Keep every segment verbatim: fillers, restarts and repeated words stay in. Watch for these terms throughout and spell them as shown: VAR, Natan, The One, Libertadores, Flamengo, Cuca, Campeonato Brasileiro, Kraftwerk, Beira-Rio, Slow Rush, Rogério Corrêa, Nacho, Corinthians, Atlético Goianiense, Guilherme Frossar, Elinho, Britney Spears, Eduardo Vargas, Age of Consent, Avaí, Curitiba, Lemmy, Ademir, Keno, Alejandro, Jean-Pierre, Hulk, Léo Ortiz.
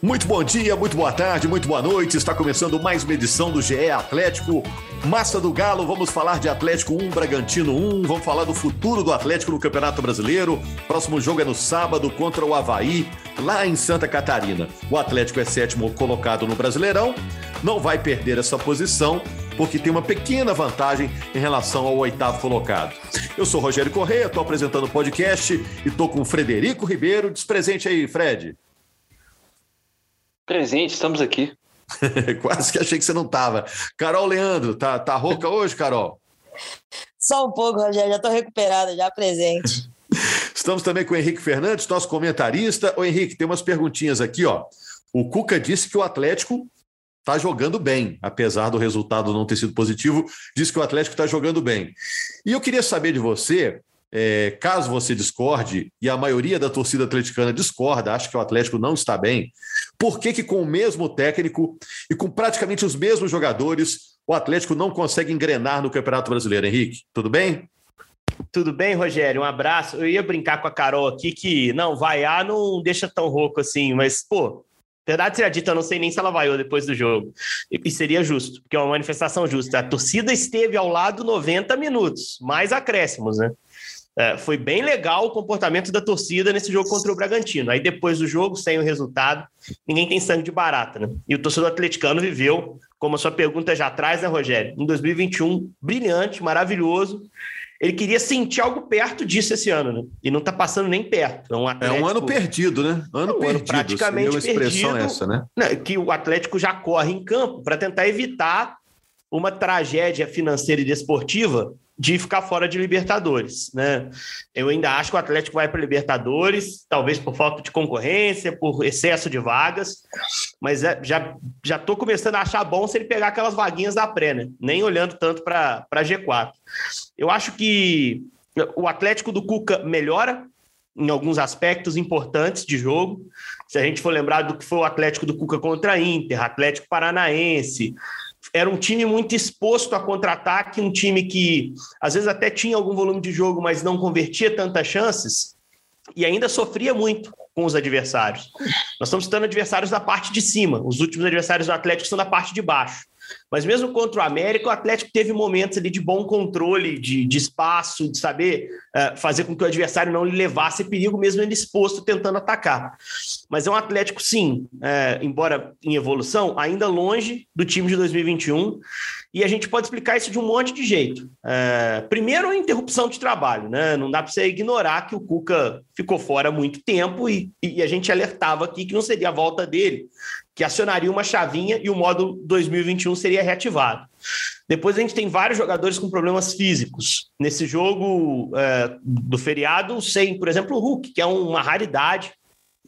Muito bom dia, muito boa tarde, muito boa noite. Está começando mais uma edição do G E Atlético. Massa do Galo, vamos falar de Atlético um, Bragantino um. Vamos falar do futuro do Atlético no Campeonato Brasileiro. Próximo jogo é no sábado contra o Avaí, lá em Santa Catarina. O Atlético é sétimo colocado no Brasileirão. Não vai perder essa posição, porque tem uma pequena vantagem em relação ao oitavo colocado. Eu sou Rogério Corrêa, estou apresentando o podcast e estou com o Frederico Ribeiro. Despresente aí, Fred. Presente, estamos aqui. Quase que achei que você não estava. Carol Leandro, tá, tá rouca hoje, Carol? Só um pouco, Rogério, já estou recuperada, já presente. Estamos também com o Henrique Fernandes, nosso comentarista. Ô Henrique, tem umas perguntinhas aqui, ó. O Cuca disse que o Atlético está jogando bem, apesar do resultado não ter sido positivo, disse que o Atlético está jogando bem. E eu queria saber de você... É, caso você discorde, e a maioria da torcida atleticana discorda, acha que o Atlético não está bem, por que que com o mesmo técnico e com praticamente os mesmos jogadores, o Atlético não consegue engrenar no Campeonato Brasileiro? Henrique, tudo bem? Tudo bem, Rogério, um abraço. Eu ia brincar com a Carol aqui que, não, vaiar não deixa tão rouco assim, mas, pô, verdade seja dita, eu não sei nem se ela vaiou depois do jogo. E seria justo, porque é uma manifestação justa. A torcida esteve ao lado noventa minutos, mais acréscimos, né? É, foi bem legal o comportamento da torcida nesse jogo contra o Bragantino. Aí depois do jogo, sem o resultado, ninguém tem sangue de barata, né? E o torcedor atleticano viveu, como a sua pergunta já traz, né, Rogério? Em dois mil e vinte e um, brilhante, maravilhoso. Ele queria sentir algo perto disso esse ano, né? E não está passando nem perto. É um, Atlético... é um ano perdido, né? Ano é um perdido. Ano praticamente uma expressão perdido, essa, né? Né? Que o Atlético já corre em campo para tentar evitar uma tragédia financeira e desportiva de ficar fora de Libertadores, né? Eu ainda acho que o Atlético vai para Libertadores, talvez por falta de concorrência, por excesso de vagas, mas é, já já estou começando a achar bom se ele pegar aquelas vaguinhas da pré, né? Nem olhando tanto para para G quatro. Eu acho que o Atlético do Cuca melhora em alguns aspectos importantes de jogo. Se a gente for lembrar do que foi o Atlético do Cuca contra a Inter, Atlético Paranaense... Era um time muito exposto a contra-ataque, um time que às vezes até tinha algum volume de jogo, mas não convertia tantas chances e ainda sofria muito com os adversários. Nós estamos citando adversários da parte de cima, os últimos adversários do Atlético são da parte de baixo. Mas mesmo contra o América, o Atlético teve momentos ali de bom controle, de, de espaço, de saber uh, fazer com que o adversário não lhe levasse perigo, mesmo ele exposto tentando atacar. Mas é um Atlético, sim, uh, embora em evolução, ainda longe do time de dois mil e vinte e um, e a gente pode explicar isso de um monte de jeito. Uh, primeiro, a interrupção de trabalho, né? Não dá para você ignorar que o Cuca ficou fora há muito tempo e, e a gente alertava aqui que não seria a volta dele, que acionaria uma chavinha e o módulo dois mil e vinte e um seria reativado. Depois a gente tem vários jogadores com problemas físicos. Nesse jogo é, do feriado, sem, por exemplo, o Hulk, que é uma raridade,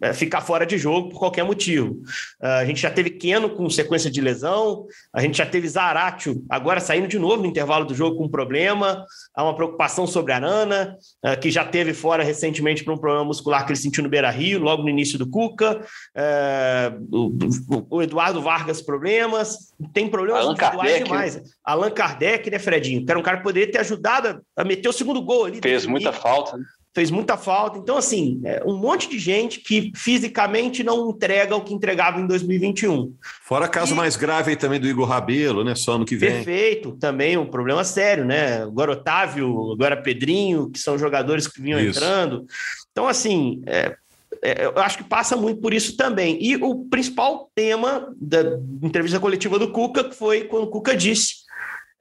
é, ficar fora de jogo por qualquer motivo. É, a gente já teve Keno com sequência de lesão, a gente já teve Zaracho agora saindo de novo no intervalo do jogo com problema, há uma preocupação sobre a Arana, é, que já teve fora recentemente por um problema muscular que ele sentiu no Beira-Rio, logo no início do Cuca, é, o, o Eduardo Vargas problemas, tem problemas individuais demais. Allan Kardec, né, Fredinho? Que era um cara que poderia ter ajudado a, a meter o segundo gol ali. Fez muita falta, né? Fez muita falta. Então, assim, um monte de gente que fisicamente não entrega o que entregava em dois mil e vinte e um. Fora caso e... mais grave aí também do Igor Rabelo, né? Só ano que vem. Perfeito. Também um problema sério, né? Agora Otávio, agora Pedrinho, que são jogadores que vinham isso. entrando. Então, assim, é, é, eu acho que passa muito por isso também. E o principal tema da entrevista coletiva do Cuca, que foi quando o Cuca disse...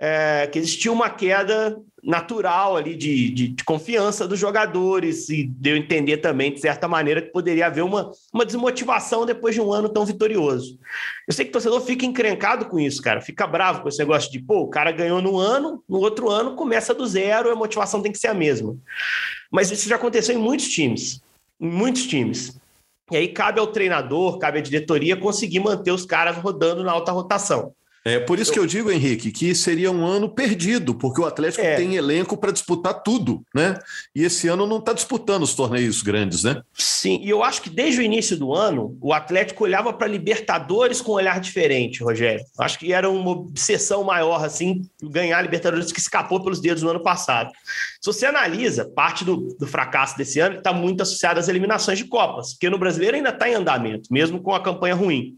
É, que existia uma queda natural ali de, de, de confiança dos jogadores e deu a entender também, de certa maneira, que poderia haver uma, uma desmotivação depois de um ano tão vitorioso. Eu sei que o torcedor fica encrencado com isso, cara, fica bravo com esse negócio de, pô, o cara ganhou num ano, no outro ano começa do zero, a motivação tem que ser a mesma. Mas isso já aconteceu em muitos times, em muitos times. E aí cabe ao treinador, cabe à diretoria conseguir manter os caras rodando na alta rotação. É por isso eu... que eu digo, Henrique, que seria um ano perdido, porque o Atlético é. tem elenco para disputar tudo, né? E esse ano não está disputando os torneios grandes, né? Sim, e eu acho que desde o início do ano, o Atlético olhava para Libertadores com um olhar diferente, Rogério. Acho que era uma obsessão maior, assim, ganhar a Libertadores, que escapou pelos dedos no ano passado. Se você analisa, parte do, do fracasso desse ano está muito associada às eliminações de Copas, porque no Brasileiro ainda está em andamento, mesmo com a campanha ruim.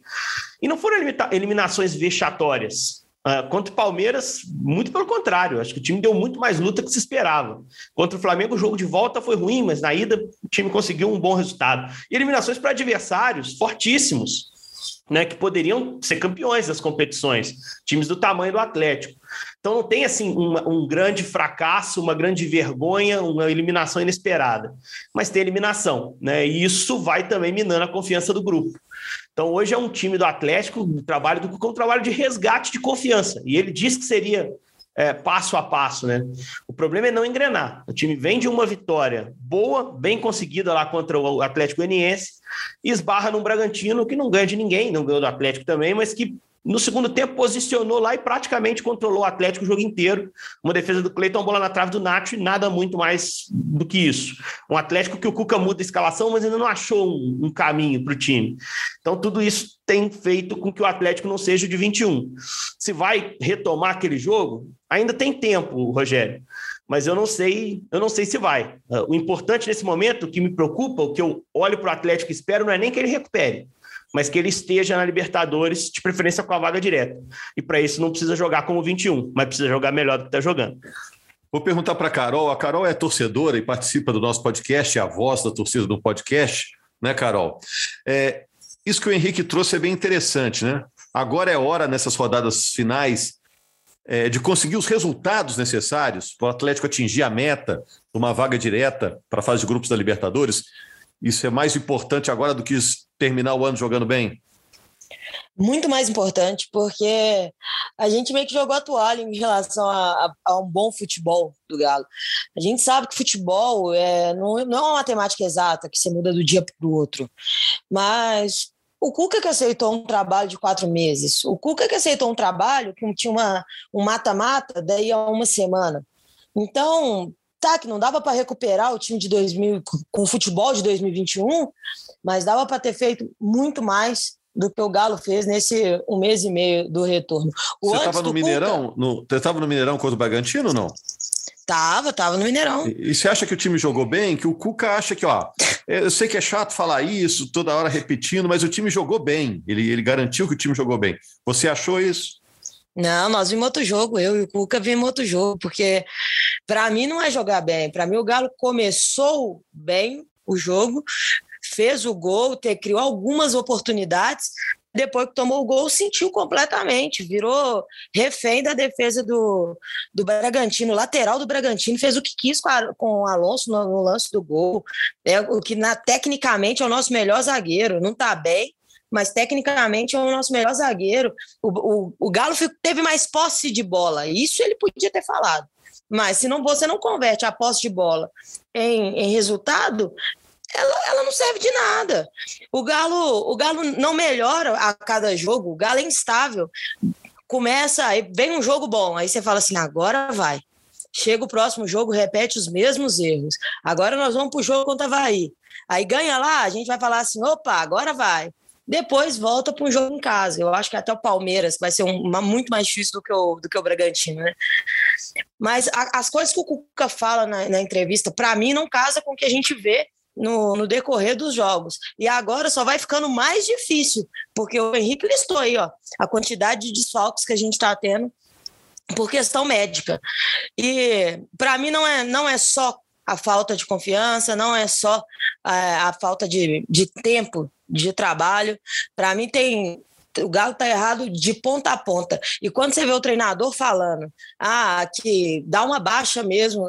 E não foram eliminações vexatórias. Uh, contra o Palmeiras, muito pelo contrário. Acho que o time deu muito mais luta que se esperava. Contra o Flamengo, o jogo de volta foi ruim, mas na ida o time conseguiu um bom resultado. E eliminações para adversários fortíssimos, né, que poderiam ser campeões das competições. Times do tamanho do Atlético. Então não tem assim uma, um grande fracasso, uma grande vergonha, uma eliminação inesperada. Mas tem eliminação, né? E isso vai também minando a confiança do grupo. Então hoje é um time do Atlético, um trabalho do Cuca, um trabalho de resgate de confiança. E ele disse que seria é, passo a passo, né? O problema é não engrenar. O time vem de uma vitória boa, bem conseguida lá contra o Atlético Goianiense, e esbarra num Bragantino que não ganha de ninguém, não ganhou do Atlético também, mas que no segundo tempo posicionou lá e praticamente controlou o Atlético o jogo inteiro. Uma defesa do Cleiton, bola na trave do Nacho e nada muito mais do que isso. Um Atlético que o Cuca muda a escalação, mas ainda não achou um, um caminho para o time. Então tudo isso tem feito com que o Atlético não seja o de vinte e um. Se vai retomar aquele jogo, ainda tem tempo, Rogério. Mas eu não sei, eu não sei se vai. O importante nesse momento, o que me preocupa, o que eu olho para o Atlético e espero, não é nem que ele recupere, mas que ele esteja na Libertadores, de preferência com a vaga direta. E para isso não precisa jogar como vinte e um, mas precisa jogar melhor do que está jogando. Vou perguntar para a Carol. A Carol é torcedora e participa do nosso podcast, é a voz da torcida do podcast, né, Carol? É, isso que o Henrique trouxe é bem interessante, né? Agora é hora, nessas rodadas finais, é, de conseguir os resultados necessários para o Atlético atingir a meta de uma vaga direta para a fase de grupos da Libertadores. Isso é mais importante agora do que terminar o ano jogando bem? Muito mais importante, porque a gente meio que jogou a toalha em relação a, a, a um bom futebol do Galo. A gente sabe que futebol é, não, não é uma matemática exata que você muda do dia para o outro, mas o Cuca que aceitou um trabalho de quatro meses, o Cuca que aceitou um trabalho que tinha uma, um mata-mata daí a uma semana. Então... tá, que não dava para recuperar o time de dois mil com o futebol de dois mil e vinte e um, mas dava para ter feito muito mais do que o Galo fez nesse um mês e meio do retorno. Você estava no Mineirão? Você estava no Mineirão contra o Bragantino ou não? Tava, tava no Mineirão. E, e você acha que o time jogou bem? Que o Cuca acha que, ó, eu sei que é chato falar isso, toda hora repetindo, mas o time jogou bem. Ele, ele garantiu que o time jogou bem. Você achou isso? Não, nós vimos outro jogo, eu e o Cuca vimos outro jogo, porque para mim não é jogar bem, para mim o Galo começou bem o jogo, fez o gol, te, criou algumas oportunidades, depois que tomou o gol sentiu completamente, virou refém da defesa do, do Bragantino, lateral do Bragantino, fez o que quis com, a, com o Alonso no, no lance do gol, é, o que na, tecnicamente é o nosso melhor zagueiro, não está bem, mas tecnicamente é o nosso melhor zagueiro. O, o, o Galo teve mais posse de bola, isso ele podia ter falado, mas se não, você não converte a posse de bola em, em resultado, ela, ela não serve de nada. O Galo, o Galo não melhora a cada jogo, o Galo é instável, começa, vem um jogo bom, aí você fala assim, agora vai, chega o próximo jogo, repete os mesmos erros, agora nós vamos pro jogo contra o Avaí, aí ganha lá, a gente vai falar assim, opa, agora vai. Depois volta para um jogo em casa. Eu acho que até o Palmeiras vai ser um, uma, muito mais difícil do que o, do que o Bragantino, né? Mas a, as coisas que o Cuca fala na, na entrevista, para mim, não casa com o que a gente vê no, no decorrer dos jogos. E agora só vai ficando mais difícil, porque o Henrique listou aí, ó, a quantidade de desfalques que a gente está tendo por questão médica. E para mim não é, não é só a falta de confiança, não é só a, a falta de, de tempo de trabalho. Para mim tem, o Galo tá errado de ponta a ponta, e quando você vê o treinador falando, ah, que dá uma baixa mesmo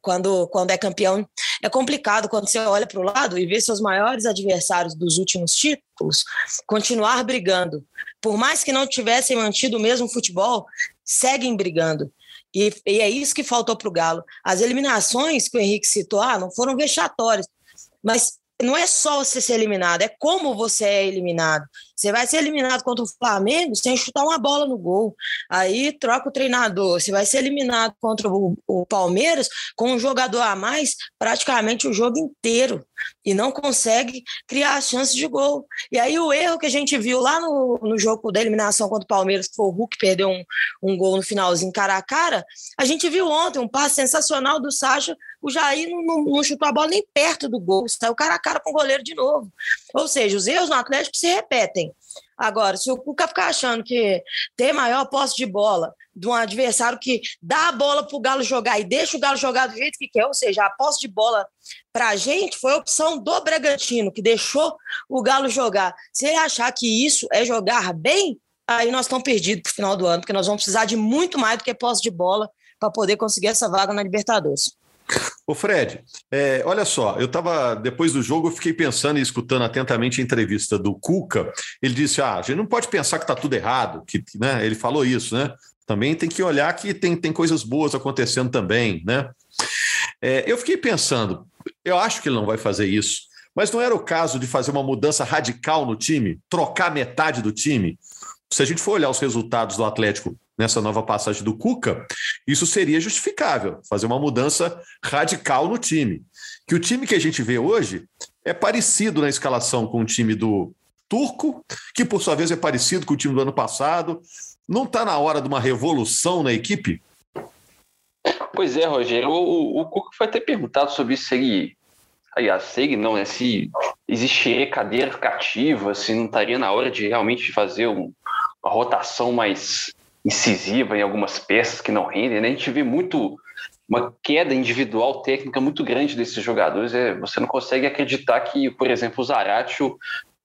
quando, quando é campeão, é complicado quando você olha para o lado e vê seus maiores adversários dos últimos títulos continuar brigando, por mais que não tivessem mantido o mesmo futebol, seguem brigando. E, e é isso que faltou para o Galo. As eliminações que o Henrique citou, ah, não foram vexatórias, mas não é só você ser eliminado, é como você é eliminado. Você vai ser eliminado contra o Flamengo sem chutar uma bola no gol. Aí troca o treinador. Você vai ser eliminado contra o, o Palmeiras com um jogador a mais praticamente o jogo inteiro e não consegue criar as chances de gol. E aí o erro que a gente viu lá no, no jogo da eliminação contra o Palmeiras, que foi o Hulk, perdeu um, um gol no finalzinho cara a cara, a gente viu ontem um passe sensacional do Sasha, o Jair não, não, não chutou a bola nem perto do gol, saiu cara a cara com o goleiro de novo. Ou seja, os erros no Atlético se repetem. Agora, se o Cuca ficar achando que tem maior posse de bola de um adversário que dá a bola para o Galo jogar e deixa o Galo jogar do jeito que quer, ou seja, a posse de bola para a gente foi a opção do Bragantino, que deixou o Galo jogar. Se ele achar que isso é jogar bem, aí nós estamos perdidos para o final do ano, porque nós vamos precisar de muito mais do que posse de bola para poder conseguir essa vaga na Libertadores. Ô Fred, é, olha só, eu estava, depois do jogo, eu fiquei pensando e escutando atentamente a entrevista do Cuca. Ele disse, ah, a gente não pode pensar que está tudo errado, que, né? Ele falou isso, né? Também tem que olhar que tem, tem coisas boas acontecendo também, né? É, eu fiquei pensando, eu acho que ele não vai fazer isso, mas não era o caso de fazer uma mudança radical no time, trocar metade do time? Se a gente for olhar os resultados do Atlético nessa nova passagem do Cuca, isso seria justificável, fazer uma mudança radical no time. Que o time que a gente vê hoje é parecido na escalação com o time do Turco, que por sua vez é parecido com o time do ano passado. Não está na hora de uma revolução na equipe? Pois é, Rogério. O, o, o Cuca foi até perguntado sobre isso aí. Aliás, sei não, né? Se existiria cadeira cativa, se não estaria na hora de realmente fazer um, uma rotação mais incisiva em algumas peças que não rendem, né? A gente vê muito uma queda individual técnica muito grande desses jogadores. É, você não consegue acreditar que, por exemplo, o Zaracho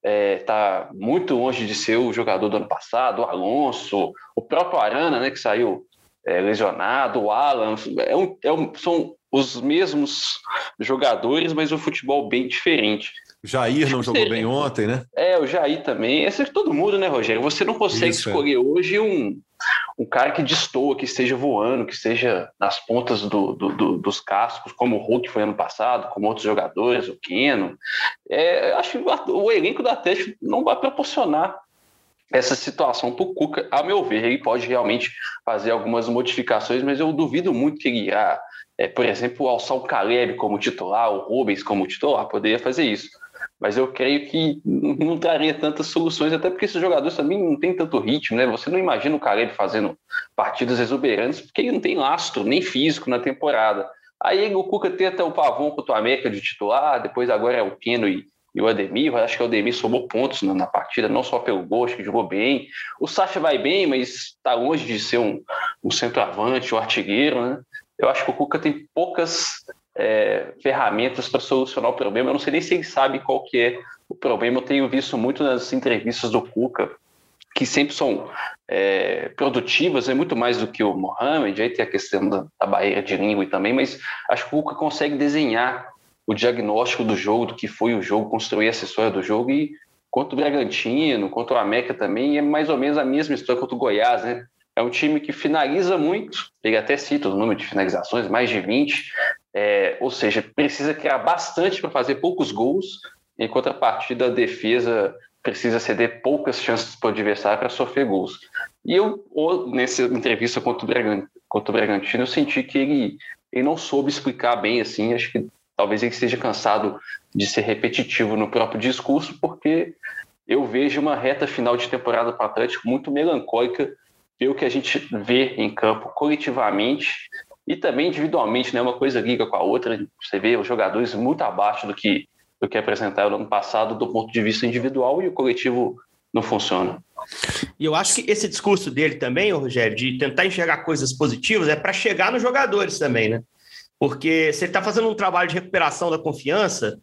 está é, muito longe de ser o jogador do ano passado, o Alonso, o próprio Arana, né, que saiu é, lesionado, o Allan. É um, é um, são os mesmos jogadores, mas um futebol bem diferente. Jair não jogou bem ontem, né? É, o Jair também. Esse é todo mundo, né, Rogério? Você não consegue Isso, escolher é. hoje um, um cara que destoa, que esteja voando, que esteja nas pontas do, do, do, dos cascos, como o Hulk foi ano passado, como outros jogadores, o Keno. É, acho que o elenco da Atlético não vai proporcionar essa situação para o Cuca. A meu ver, ele pode realmente fazer algumas modificações, mas eu duvido muito que ele irá, é, por exemplo, alçar o Caleb como titular, o Rubens como titular, poderia fazer isso. Mas eu creio que não traria tantas soluções, até porque esses jogadores também não têm tanto ritmo, né? Você não imagina o Caleb fazendo partidas exuberantes, porque ele não tem lastro, nem físico na temporada. Aí o Cuca tenta o pavão contra o América de titular, depois agora é o Keno e, e o Ademir. Acho que o Ademir somou pontos na, na partida, não só pelo gol, acho que jogou bem. O Sasha vai bem, mas está longe de ser um, um centroavante, um artilheiro, né? Eu acho que o Cuca tem poucas... É, ferramentas para solucionar o problema. Eu não sei nem se ele sabe qual que é o problema. Eu tenho visto muito nas entrevistas do Cuca, que sempre são é, produtivas, é muito mais do que o Mohamed. Aí tem a questão da, da barreira de língua também, mas acho que o Cuca consegue desenhar o diagnóstico do jogo, do que foi o jogo, construir a história do jogo. E contra o Bragantino, contra o América também, é mais ou menos a mesma história contra o Goiás, né? É um time que finaliza muito, ele até cita o número de finalizações, mais de vinte, é, ou seja, precisa criar bastante para fazer poucos gols, em contrapartida a defesa precisa ceder poucas chances para o adversário para sofrer gols. E eu, nessa entrevista contra o Bragantino, eu senti que ele, ele não soube explicar bem, assim, acho que talvez ele esteja cansado de ser repetitivo no próprio discurso, porque eu vejo uma reta final de temporada para o Atlético muito melancólica, o que a gente vê em campo coletivamente e também individualmente, né? Uma coisa liga com a outra, você vê os jogadores muito abaixo do que, do que apresentaram no ano passado do ponto de vista individual e o coletivo não funciona. E eu acho que esse discurso dele também, Rogério, de tentar enxergar coisas positivas é para chegar nos jogadores também, né? Porque se ele está fazendo um trabalho de recuperação da confiança,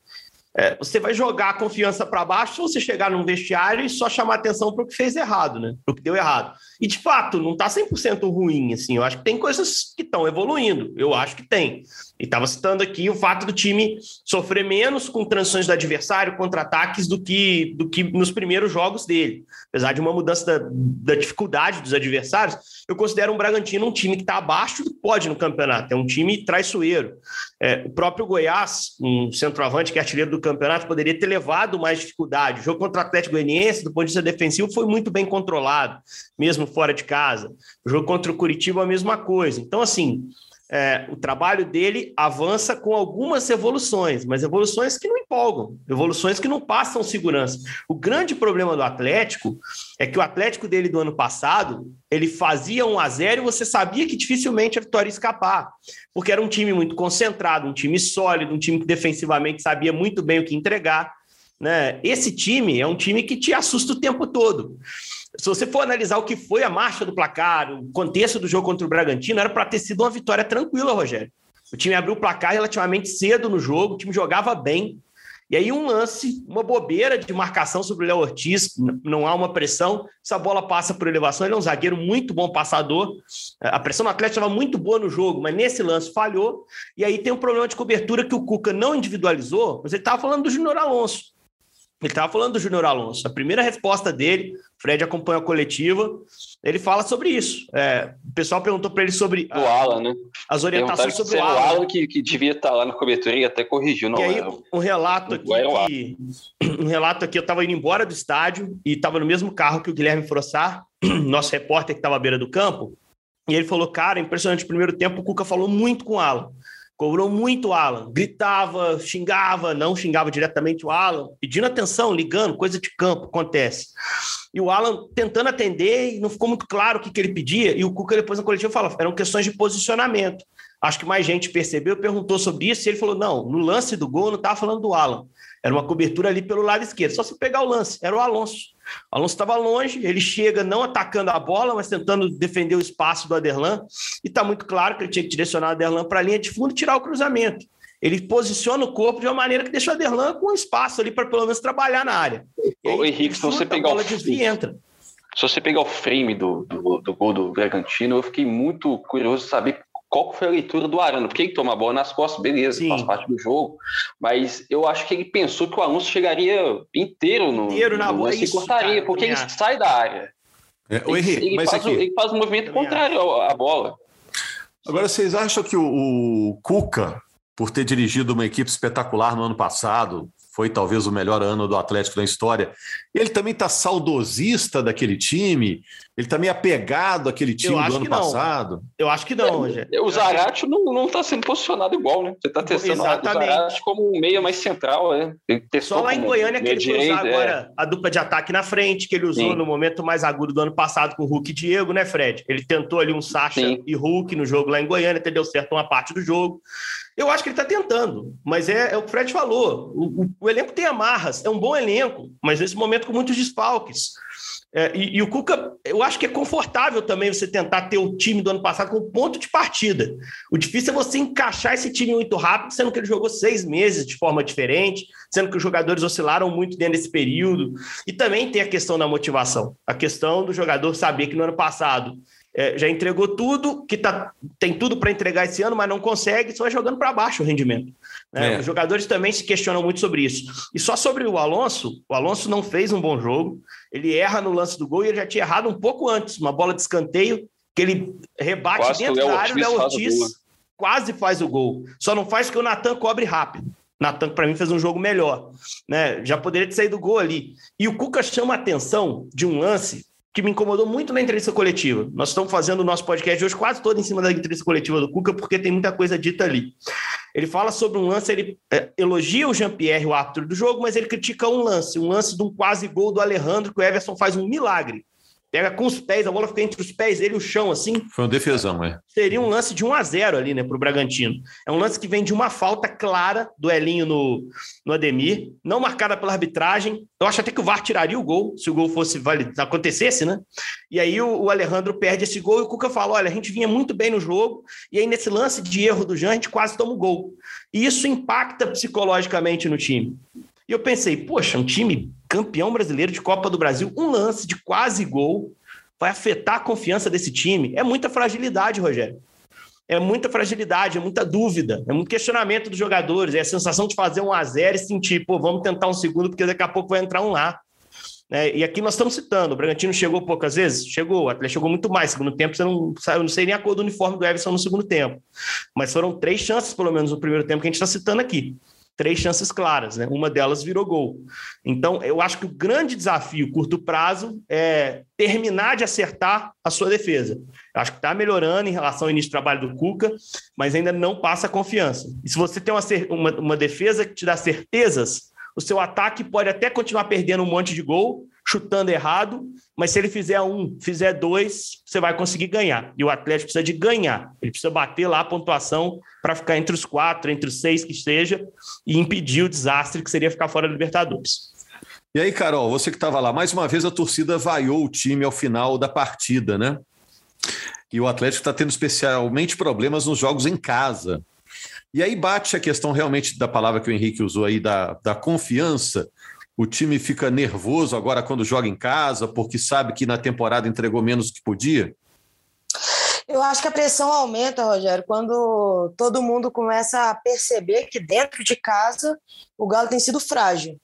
é, você vai jogar a confiança para baixo se você chegar num vestiário e só chamar atenção para o que fez errado, né? Para o que deu errado. E, de fato, não está cem por cento ruim, assim. Eu acho que tem coisas que estão evoluindo. Eu acho que tem. E estava citando aqui o fato do time sofrer menos com transições do adversário, contra-ataques, do que, do que nos primeiros jogos dele. Apesar de uma mudança da, da dificuldade dos adversários, eu considero o Bragantino um time que está abaixo do que pode no campeonato. É um time traiçoeiro. É, o próprio Goiás, um centroavante que é artilheiro do campeonato, poderia ter levado mais dificuldade. O jogo contra o Atlético Goianiense, do ponto de vista defensivo, foi muito bem controlado, mesmo fora de casa. O jogo contra o Curitiba, a mesma coisa. Então, assim... É, o trabalho dele avança com algumas evoluções, mas evoluções que não empolgam, evoluções que não passam segurança. O grande problema do Atlético é que o Atlético dele do ano passado, ele fazia um a zero e você sabia que dificilmente a vitória ia escapar, porque era um time muito concentrado, um time sólido, um time que defensivamente sabia muito bem o que entregar, né? Esse time é um time que te assusta o tempo todo. Se você for analisar o que foi a marcha do placar, o contexto do jogo contra o Bragantino, era para ter sido uma vitória tranquila, Rogério. O time abriu o placar relativamente cedo no jogo, o time jogava bem. E aí um lance, uma bobeira de marcação sobre o Léo Ortiz, não há uma pressão, essa bola passa por elevação, ele é um zagueiro muito bom passador, a pressão do Atlético estava muito boa no jogo, mas nesse lance falhou. E aí tem um problema de cobertura que o Cuca não individualizou, mas ele estava falando do Júnior Alonso. Ele estava falando do Júnior Alonso. A primeira resposta dele, o Fred acompanha a coletiva, ele fala sobre isso. É, o pessoal perguntou para ele sobre a, o Allan, né? As orientações sobre o Allan. O Allan que, que devia estar lá na cobertura e até corrigiu. Não, e aí, um relato aqui, um relato aqui, eu estava indo embora do estádio e estava no mesmo carro que o Guilherme Frossar, nosso repórter que estava à beira do campo, e ele falou, cara, impressionante, no primeiro tempo o Cuca falou muito com o Allan. Cobrou muito o Allan, gritava, xingava, não xingava diretamente o Allan, pedindo atenção, ligando, coisa de campo, acontece. E o Allan tentando atender e não ficou muito claro o que, que ele pedia. E o Cuca depois na coletiva fala, eram questões de posicionamento. Acho que mais gente percebeu, perguntou sobre isso e ele falou, não, no lance do gol eu não estava falando do Allan. Era uma cobertura ali pelo lado esquerdo, só se pegar o lance, era o Alonso. O Alonso estava longe, ele chega não atacando a bola, mas tentando defender o espaço do Aderlan, e está muito claro que ele tinha que direcionar o Aderlan para a linha de fundo e tirar o cruzamento. Ele posiciona o corpo de uma maneira que deixa o Aderlan com espaço ali para pelo menos trabalhar na área. Ô, Henrique, se você pegar a bola, o... desvia e entra. Se você pegar o frame do, do, do gol do Bragantino, eu fiquei muito curioso de saber qual foi a leitura do Arana, porque ele toma a bola nas costas, beleza, sim, faz parte do jogo, mas eu acho que ele pensou que o Alonso chegaria inteiro no, inteiro na no bola, lance isso, e cortaria, cara, porque ele acha. Sai da área. É, ele, Henrique, ele, mas faz aqui... o, ele faz um movimento contrário à bola. Agora, vocês acham que o, o Cuca, por ter dirigido uma equipe espetacular no ano passado, foi talvez o melhor ano do Atlético da história, ele também está saudosista daquele time? Ele também tá apegado àquele time do ano passado? Eu acho que não, Rogério. É, o Zaracho não está sendo posicionado igual, né? Você está testando exatamente o Zaracho como um meia mais central, né? Ele só lá em Goiânia que ele foi usar agora a dupla de ataque na frente, que ele usou no momento mais agudo do ano passado com o Hulk e Diego, né, Fred? Ele tentou ali um Sasha e Hulk no jogo lá em Goiânia, até deu certo uma parte do jogo. Eu acho que ele está tentando, mas é, é o que o Fred falou. O, o, o elenco tem amarras, é um bom elenco, mas nesse momento com muitos desfalques. É, e, e o Cuca, eu acho que é confortável também você tentar ter o time do ano passado como ponto de partida. O difícil é você encaixar esse time muito rápido, sendo que ele jogou seis meses de forma diferente, sendo que os jogadores oscilaram muito dentro desse período. E também tem a questão da motivação, a questão do jogador saber que no ano passado é, já entregou tudo, que tá, tem tudo para entregar esse ano, mas não consegue, só vai jogando para baixo o rendimento. Né? É. Os jogadores também se questionam muito sobre isso. E só sobre o Alonso, o Alonso não fez um bom jogo. Ele erra no lance do gol e ele já tinha errado um pouco antes, uma bola de escanteio que ele rebate quase dentro da área, o Léo Ortiz, Ortiz quase faz o gol. Só não faz que o Natan cobre rápido. Natan, para mim, fez um jogo melhor, né? Já poderia ter saído do gol ali. E o Cuca chama a atenção de um lance que me incomodou muito na entrevista coletiva. Nós estamos fazendo o nosso podcast hoje quase todo em cima da entrevista coletiva do Cuca, porque tem muita coisa dita ali. Ele fala sobre um lance, ele é, elogia o Jean-Pierre, o árbitro do jogo, mas ele critica um lance, um lance de um quase gol do Alejandro, que o Everton faz um milagre. Pega com os pés, a bola fica entre os pés dele e o chão, assim. Foi um defesão, é. Seria um lance de um a zero ali, né, pro Bragantino. É um lance que vem de uma falta clara do Elinho no, no Ademir, não marcada pela arbitragem. Eu acho até que o V A R tiraria o gol, se o gol fosse válido, acontecesse, né? E aí o, o Alejandro perde esse gol e o Cuca fala, olha, a gente vinha muito bem no jogo, e aí nesse lance de erro do Jean, a gente quase toma o gol. E isso impacta psicologicamente no time. E eu pensei, poxa, um time campeão brasileiro de Copa do Brasil, um lance de quase gol vai afetar a confiança desse time? É muita fragilidade, Rogério. é muita fragilidade, é muita dúvida, é muito questionamento dos jogadores, é a sensação de fazer um a zero e sentir, pô, vamos tentar um segundo, porque daqui a pouco vai entrar um lá. É, e aqui nós estamos citando, o Bragantino chegou poucas vezes, chegou, o Atlético chegou muito mais, segundo tempo, você não sabe, eu não sei nem a cor do uniforme do Everton no segundo tempo, mas foram três chances, pelo menos, no primeiro tempo que a gente está citando aqui. Três chances claras, né? Uma delas virou gol. Então, eu acho que o grande desafio, curto prazo, é terminar de acertar a sua defesa. Eu acho que está melhorando em relação ao início do trabalho do Cuca, mas ainda não passa a confiança. E se você tem uma, uma, uma defesa que te dá certezas, o seu ataque pode até continuar perdendo um monte de gol, chutando errado, mas se ele fizer um, fizer dois, você vai conseguir ganhar. E o Atlético precisa de ganhar. Ele precisa bater lá a pontuação para ficar entre os quatro, entre os seis que esteja, e impedir o desastre que seria ficar fora da Libertadores. E aí, Carol, você que estava lá, mais uma vez a torcida vaiou o time ao final da partida, né? E o Atlético está tendo especialmente problemas nos jogos em casa. E aí bate a questão realmente da palavra que o Henrique usou aí, da, da confiança. O time fica nervoso agora quando joga em casa, porque sabe que na temporada entregou menos do que podia? Eu acho que a pressão aumenta, Rogério, quando todo mundo começa a perceber que dentro de casa o Galo tem sido frágil.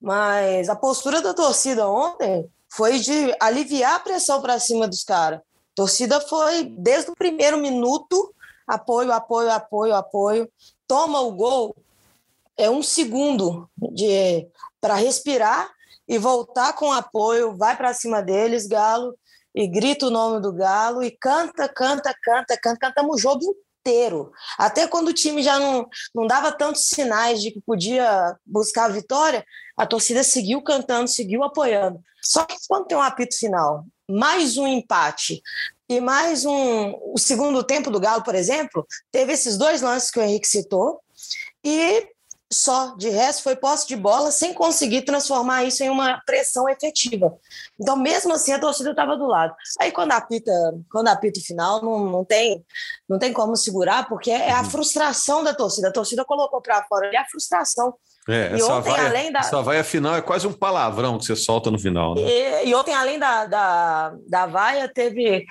Mas a postura da torcida ontem foi de aliviar a pressão para cima dos caras. A torcida foi, desde o primeiro minuto, apoio, apoio, apoio, apoio. Toma o gol, é um segundo de... para respirar e voltar com apoio, vai para cima deles, Galo, e grita o nome do Galo, e canta, canta, canta, canta, cantamos o jogo inteiro. Até quando o time já não, não dava tantos sinais de que podia buscar a vitória, a torcida seguiu cantando, seguiu apoiando. Só que quando tem um apito final, mais um empate, e mais um... O segundo tempo do Galo, por exemplo, teve esses dois lances que o Henrique citou, e... só, de resto foi posse de bola sem conseguir transformar isso em uma pressão efetiva. Então, mesmo assim, a torcida estava do lado. Aí, quando apita, quando apita o final, não, não, tem, não tem como segurar, porque é a frustração da torcida. A torcida colocou para fora ali a frustração. É, e essa ontem, vai, além da... essa vaia final é quase um palavrão que você solta no final, né? E, e ontem, além da, da, da vaia, teve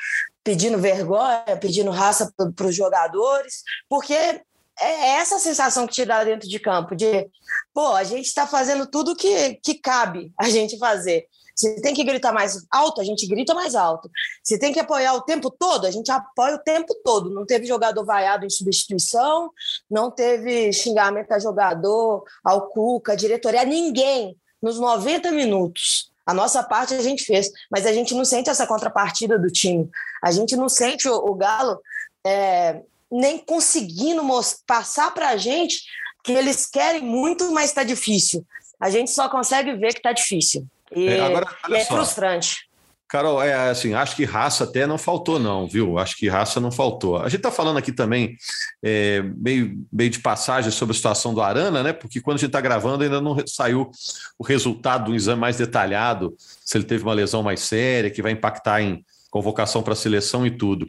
pedindo vergonha, pedindo raça para os jogadores, porque... é essa sensação que te dá dentro de campo, de, pô, a gente está fazendo tudo que, que cabe a gente fazer. Se tem que gritar mais alto, a gente grita mais alto. Se tem que apoiar o tempo todo, a gente apoia o tempo todo. Não teve jogador vaiado em substituição, não teve xingamento a jogador, ao Cuca, a diretoria, a ninguém, nos noventa minutos. A nossa parte a gente fez, mas a gente não sente essa contrapartida do time. A gente não sente o, o Galo... É, nem conseguindo mostrar, passar para a gente que eles querem muito, mas está difícil. A gente só consegue ver que está difícil. E é, agora, olha é só. Frustrante. Carol, é assim, acho que raça até não faltou não, viu? Acho que raça não faltou. A gente está falando aqui também é, meio, meio de passagem sobre a situação do Arana, né? Porque quando a gente está gravando ainda não saiu o resultado do exame mais detalhado, se ele teve uma lesão mais séria, que vai impactar em convocação para a seleção e tudo.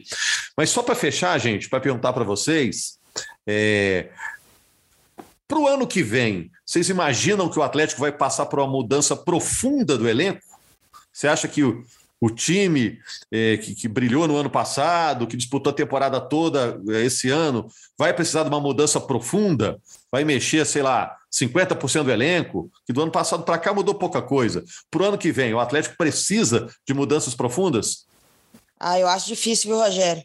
Mas só para fechar, gente, para perguntar para vocês, é... para o ano que vem, vocês imaginam que o Atlético vai passar por uma mudança profunda do elenco? Você acha que o, o time é, que, que brilhou no ano passado, que disputou a temporada toda esse ano, vai precisar de uma mudança profunda? Vai mexer, sei lá, cinquenta por cento do elenco? Que do ano passado para cá mudou pouca coisa. Para o ano que vem, o Atlético precisa de mudanças profundas? Ah, eu acho difícil, viu, Rogério?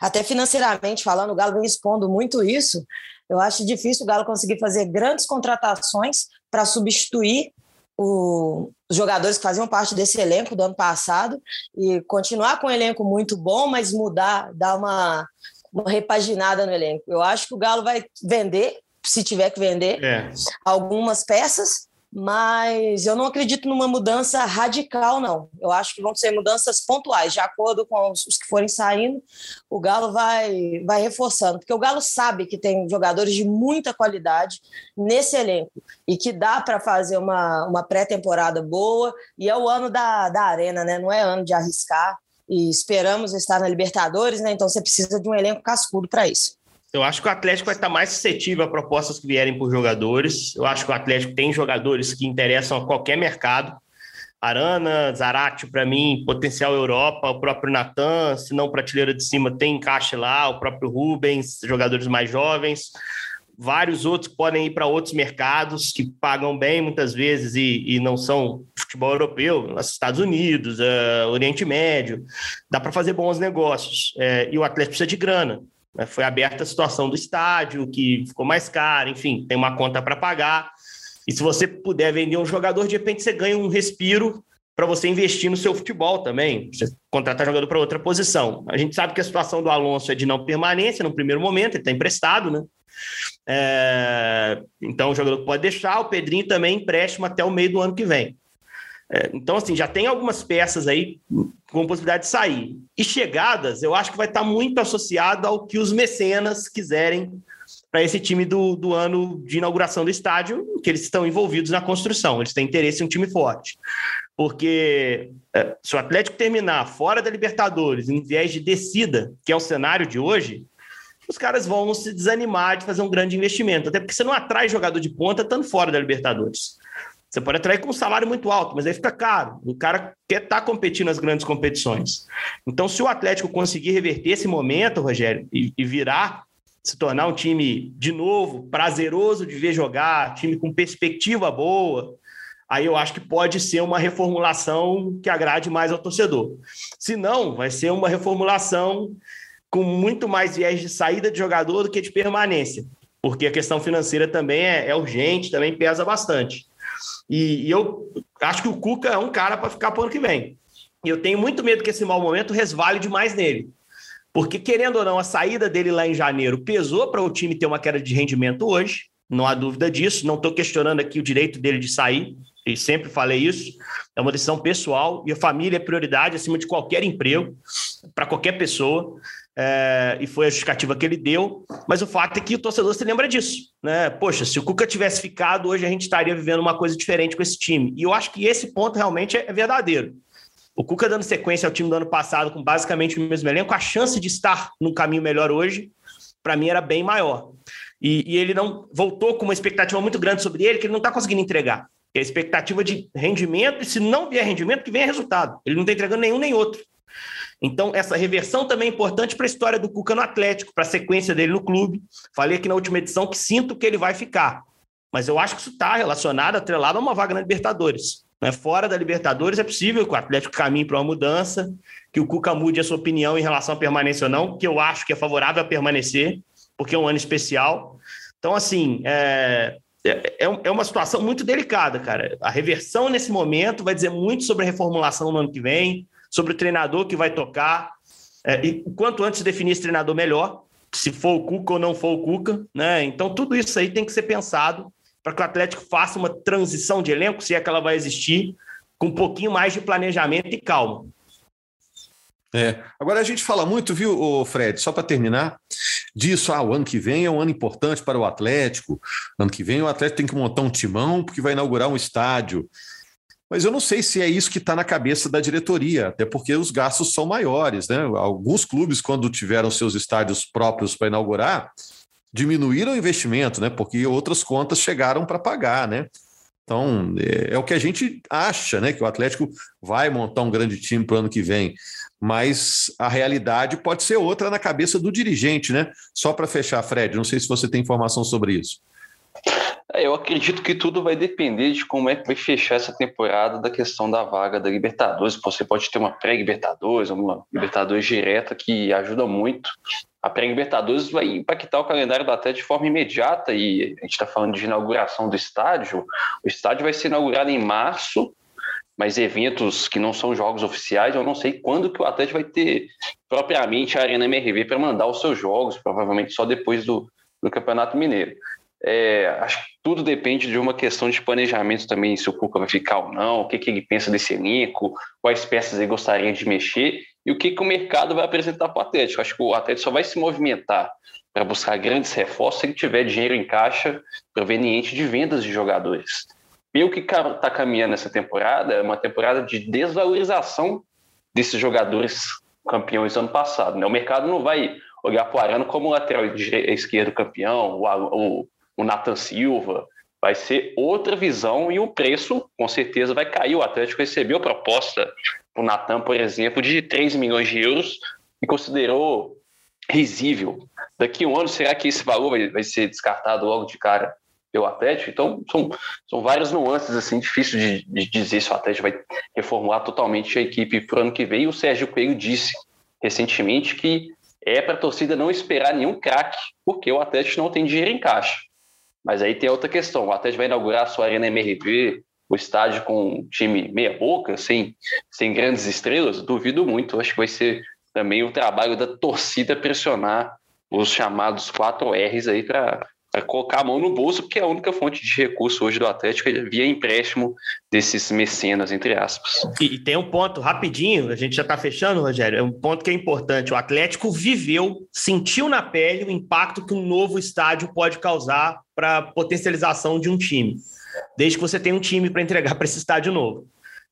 Até financeiramente falando, o Galo vem expondo muito isso. Eu acho difícil o Galo conseguir fazer grandes contratações para substituir o... os jogadores que faziam parte desse elenco do ano passado e continuar com um elenco muito bom, mas mudar, dar uma, uma repaginada no elenco. Eu acho que o Galo vai vender, se tiver que vender, é. algumas peças, mas eu não acredito numa mudança radical, não. Eu acho que vão ser mudanças pontuais, de acordo com os que forem saindo, o Galo vai, vai reforçando, porque o Galo sabe que tem jogadores de muita qualidade nesse elenco, e que dá para fazer uma, uma pré-temporada boa, e é o ano da, da Arena, né? Não é ano de arriscar, e esperamos estar na Libertadores, né? Então você precisa de um elenco cascudo para isso. Eu acho que o Atlético vai estar mais suscetível a propostas que vierem por jogadores. Eu acho que o Atlético tem jogadores que interessam a qualquer mercado. Arana, Zaracho, para mim, potencial Europa, o próprio Natan, se não prateleira de cima, tem encaixe lá, o próprio Rubens, jogadores mais jovens, vários outros que podem ir para outros mercados que pagam bem muitas vezes e, e não são futebol europeu, Estados Unidos, uh, Oriente Médio, dá para fazer bons negócios, uh, e o Atlético precisa de grana. Uh, foi aberta a situação do estádio, que ficou mais caro, enfim, tem uma conta para pagar. E se você puder vender um jogador, de repente você ganha um respiro para você investir no seu futebol também, você contratar jogador para outra posição. A gente sabe que a situação do Alonso é de não permanência no primeiro momento, ele está emprestado, né? É... Então o jogador pode deixar, o Pedrinho também empréstimo até o meio do ano que vem. É... Então, assim, já tem algumas peças aí com possibilidade de sair. E chegadas, eu acho que vai estar muito associado ao que os mecenas quiserem para esse time do, do ano de inauguração do estádio, que eles estão envolvidos na construção, eles têm interesse em um time forte. Porque se o Atlético terminar fora da Libertadores, em viés de descida, que é o cenário de hoje, os caras vão se desanimar de fazer um grande investimento, até porque você não atrai jogador de ponta estando fora da Libertadores. Você pode atrair com um salário muito alto, mas aí fica caro. O cara quer estar competindo nas grandes competições. Então, se o Atlético conseguir reverter esse momento, Rogério, e, e virar, se tornar um time, de novo, prazeroso de ver jogar, time com perspectiva boa, aí eu acho que pode ser uma reformulação que agrade mais ao torcedor. Se não, vai ser uma reformulação com muito mais viés de saída de jogador do que de permanência, porque a questão financeira também é, é urgente, também pesa bastante. E, e eu acho que o Cuca é um cara para ficar para o ano que vem. E eu tenho muito medo que esse mau momento resvale demais nele. Porque, querendo ou não, a saída dele lá em janeiro pesou para o time ter uma queda de rendimento hoje, não há dúvida disso, não estou questionando aqui o direito dele de sair, e sempre falei isso, é uma decisão pessoal, e a família é prioridade acima de qualquer emprego, para qualquer pessoa, é, e foi a justificativa que ele deu, mas o fato é que o torcedor se lembra disso, né? Poxa, se o Cuca tivesse ficado, hoje a gente estaria vivendo uma coisa diferente com esse time, e eu acho que esse ponto realmente é verdadeiro. O Cuca dando sequência ao time do ano passado com basicamente o mesmo elenco, a chance de estar num caminho melhor hoje, para mim, era bem maior. E, e ele não voltou com uma expectativa muito grande sobre ele, que ele não está conseguindo entregar. É a expectativa de rendimento, e se não vier rendimento, que venha resultado. Ele não está entregando nenhum nem outro. Então, essa reversão também é importante para a história do Cuca no Atlético, para a sequência dele no clube. Falei aqui na última edição que sinto que ele vai ficar. Mas eu acho que isso está relacionado, atrelado a uma vaga na Libertadores. Fora da Libertadores é possível que o Atlético caminhe para uma mudança, que o Cuca mude a sua opinião em relação à permanência ou não, que eu acho que é favorável a permanecer, porque é um ano especial. Então, assim, é, é, é uma situação muito delicada, cara. A reversão nesse momento vai dizer muito sobre a reformulação no ano que vem, sobre o treinador que vai tocar, é, e quanto antes definir esse treinador melhor, se for o Cuca ou não for o Cuca, né? Então, tudo isso aí tem que ser pensado, para que o Atlético faça uma transição de elenco, se é que ela vai existir, com um pouquinho mais de planejamento e calma. É. Agora a gente fala muito, viu, Fred, só para terminar, disso, ah, o ano que vem é um ano importante para o Atlético, ano que vem o Atlético tem que montar um timão, porque vai inaugurar um estádio. Mas eu não sei se é isso que está na cabeça da diretoria, até porque os gastos são maiores, né? Alguns clubes, quando tiveram seus estádios próprios para inaugurar, diminuíram o investimento, né? Porque outras contas chegaram para pagar, né? Então, é, é o que a gente acha, né? Que o Atlético vai montar um grande time para o ano que vem. Mas a realidade pode ser outra na cabeça do dirigente, né? Só para fechar, Fred, não sei se você tem informação sobre isso. É, eu acredito que tudo vai depender de como é que vai fechar essa temporada da questão da vaga da Libertadores. Você pode ter uma pré-Libertadores, uma Libertadores direta que ajuda muito. A pré-Libertadores vai impactar o calendário do Atlético de forma imediata, e a gente está falando de inauguração do estádio. O estádio vai ser inaugurado em março, mas eventos que não são jogos oficiais, eu não sei quando que o Atlético vai ter propriamente a Arena M R V para mandar os seus jogos, provavelmente só depois do, do Campeonato Mineiro. É, acho que tudo depende de uma questão de planejamento também, se o Cuca vai ficar ou não, o que, que ele pensa desse elenco, quais peças ele gostaria de mexer e o que, que o mercado vai apresentar para o Atlético. Acho que o Atlético só vai se movimentar para buscar grandes reforços se ele tiver dinheiro em caixa proveniente de vendas de jogadores. Pelo que está caminhando essa temporada, é uma temporada de desvalorização desses jogadores campeões do ano passado, né? O mercado não vai olhar para o Arana como o lateral esquerdo campeão, o, o O Natan Silva, vai ser outra visão e o preço, com certeza, vai cair. O Atlético recebeu a proposta, o Natan, por exemplo, de três milhões de euros e considerou risível. Daqui a um ano, será que esse valor vai, vai ser descartado logo de cara pelo Atlético? Então, são, são várias nuances, assim, difícil de, de dizer se o Atlético vai reformular totalmente a equipe para o ano que vem. E o Sérgio Coelho disse recentemente que é para a torcida não esperar nenhum craque, porque o Atlético não tem dinheiro em caixa. Mas aí tem outra questão, o Atlético vai inaugurar a sua Arena M R V, o estádio com um time meia boca, sem, sem grandes estrelas, duvido muito. Acho que vai ser também o trabalho da torcida pressionar os chamados quatro erres aí para colocar a mão no bolso, porque é a única fonte de recurso hoje do Atlético é via empréstimo desses mecenas, entre aspas. E tem um ponto, rapidinho, a gente já está fechando, Rogério, é um ponto que é importante. O Atlético viveu, sentiu na pele o impacto que um novo estádio pode causar para a potencialização de um time, desde que você tenha um time para entregar para esse estádio novo.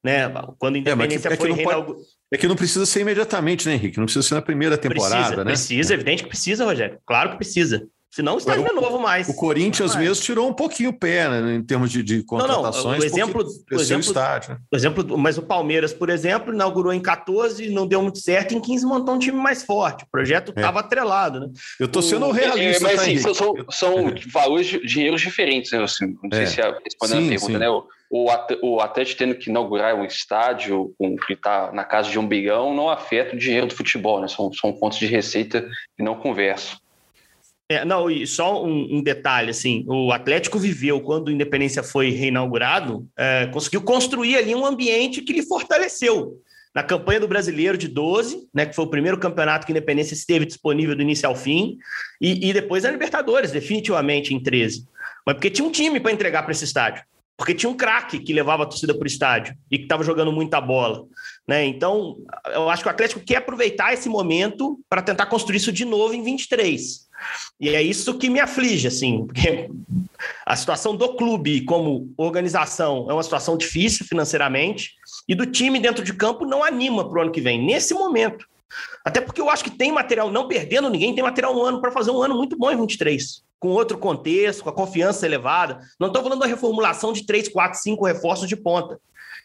Né? Quando a Independência é, é foi reinaugurada... É que não precisa ser imediatamente, né, Henrique? Não precisa ser na primeira temporada, precisa, né? Precisa, evidente que precisa, Rogério. Claro que precisa. Senão o estádio não é novo mais. O Corinthians mais. mesmo tirou um pouquinho o pé, né, em termos de, de contratações. Não, não. O exemplo, o exemplo, estádio, né? o exemplo, mas o Palmeiras, por exemplo, inaugurou em quatorze, não deu muito certo, em quinze montou um time mais forte. O projeto estava é. atrelado, né? Eu estou sendo o, realista. É, mas, tá assim, são, são, são valores de dinheiros diferentes, né? Assim, não sei é. se é respondendo sim, a pergunta, sim. né? O, o Atlético tendo que inaugurar um estádio um, que está na casa de um bilhão não afeta o dinheiro do futebol, né? São, são pontos de receita que não conversam. É, não, e só um, um detalhe, assim, o Atlético viveu, quando a Independência foi reinaugurado, é, conseguiu construir ali um ambiente que lhe fortaleceu. Na campanha do Brasileiro de doze, né, que foi o primeiro campeonato que a Independência esteve disponível do início ao fim, e, e depois a Libertadores, definitivamente, em treze. Mas porque tinha um time para entregar para esse estádio. Porque tinha um craque que levava a torcida para o estádio e que estava jogando muita bola. Né? Então, eu acho que o Atlético quer aproveitar esse momento para tentar construir isso de novo em vinte e três. E é isso que me aflige, assim, porque a situação do clube como organização é uma situação difícil financeiramente e do time dentro de campo não anima para o ano que vem, nesse momento. Até porque eu acho que tem material, não perdendo ninguém, tem material um ano para fazer um ano muito bom em vinte e três. Com outro contexto, com a confiança elevada. Não estou falando da reformulação de três, quatro, cinco reforços de ponta.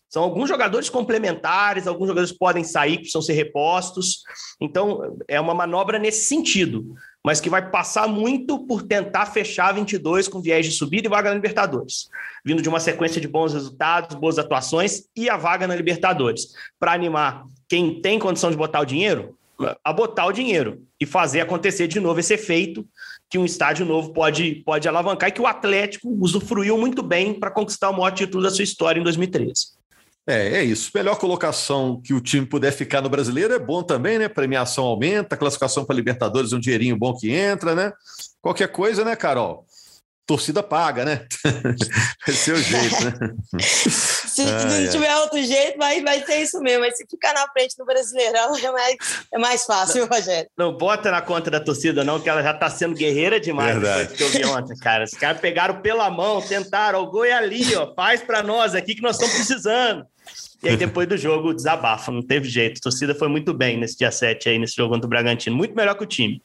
São alguns jogadores complementares, alguns jogadores podem sair, precisam ser repostos. Então, é uma manobra nesse sentido, mas que vai passar muito por tentar fechar vinte e dois com viés de subida e vaga na Libertadores. Vindo de uma sequência de bons resultados, boas atuações e a vaga na Libertadores. Para animar quem tem condição de botar o dinheiro, a botar o dinheiro e fazer acontecer de novo esse efeito que um estádio novo pode, pode alavancar e que o Atlético usufruiu muito bem para conquistar o maior título da sua história em dois mil e treze. É, é isso. Melhor colocação que o time puder ficar no Brasileiro é bom também, né? Premiação aumenta, classificação para Libertadores é um dinheirinho bom que entra, né? Qualquer coisa, né, Carol? Torcida paga, né? Vai ser o jeito, né? Se ah, tiver é. outro jeito, vai, vai ser isso mesmo. Mas se ficar na frente do Brasileirão, é mais, é mais fácil, não, Rogério. Não bota na conta da torcida, não, que ela já tá sendo guerreira demais. Verdade. Depois que eu vi ontem, cara. Os caras pegaram pela mão, tentaram, o gol é ali, ó. Faz pra nós aqui que nós estamos precisando. E aí depois do jogo desabafa, não teve jeito. A torcida foi muito bem nesse dia sete aí, nesse jogo contra o Bragantino. Muito melhor que o time.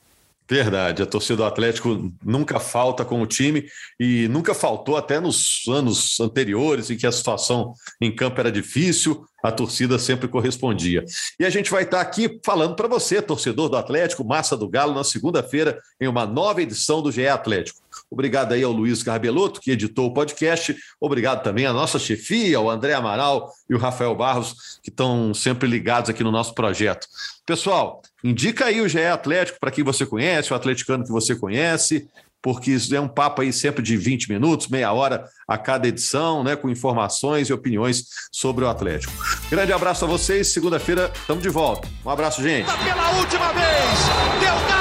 Verdade, a torcida do Atlético nunca falta com o time e nunca faltou até nos anos anteriores em que a situação em campo era difícil, a torcida sempre correspondia. E a gente vai estar aqui falando para você, torcedor do Atlético, Massa do Galo, na segunda-feira em uma nova edição do G E Atlético. Obrigado aí ao Luiz Garbelotto, que editou o podcast. Obrigado também à nossa chefia, ao André Amaral e o Rafael Barros, que estão sempre ligados aqui no nosso projeto. Pessoal, indica aí o G E Atlético para quem você conhece, o atleticano que você conhece, porque isso é um papo aí sempre de vinte minutos, meia hora a cada edição, né, com informações e opiniões sobre o Atlético. Grande abraço a vocês, segunda-feira estamos de volta. Um abraço, gente. Pela última vez, deu...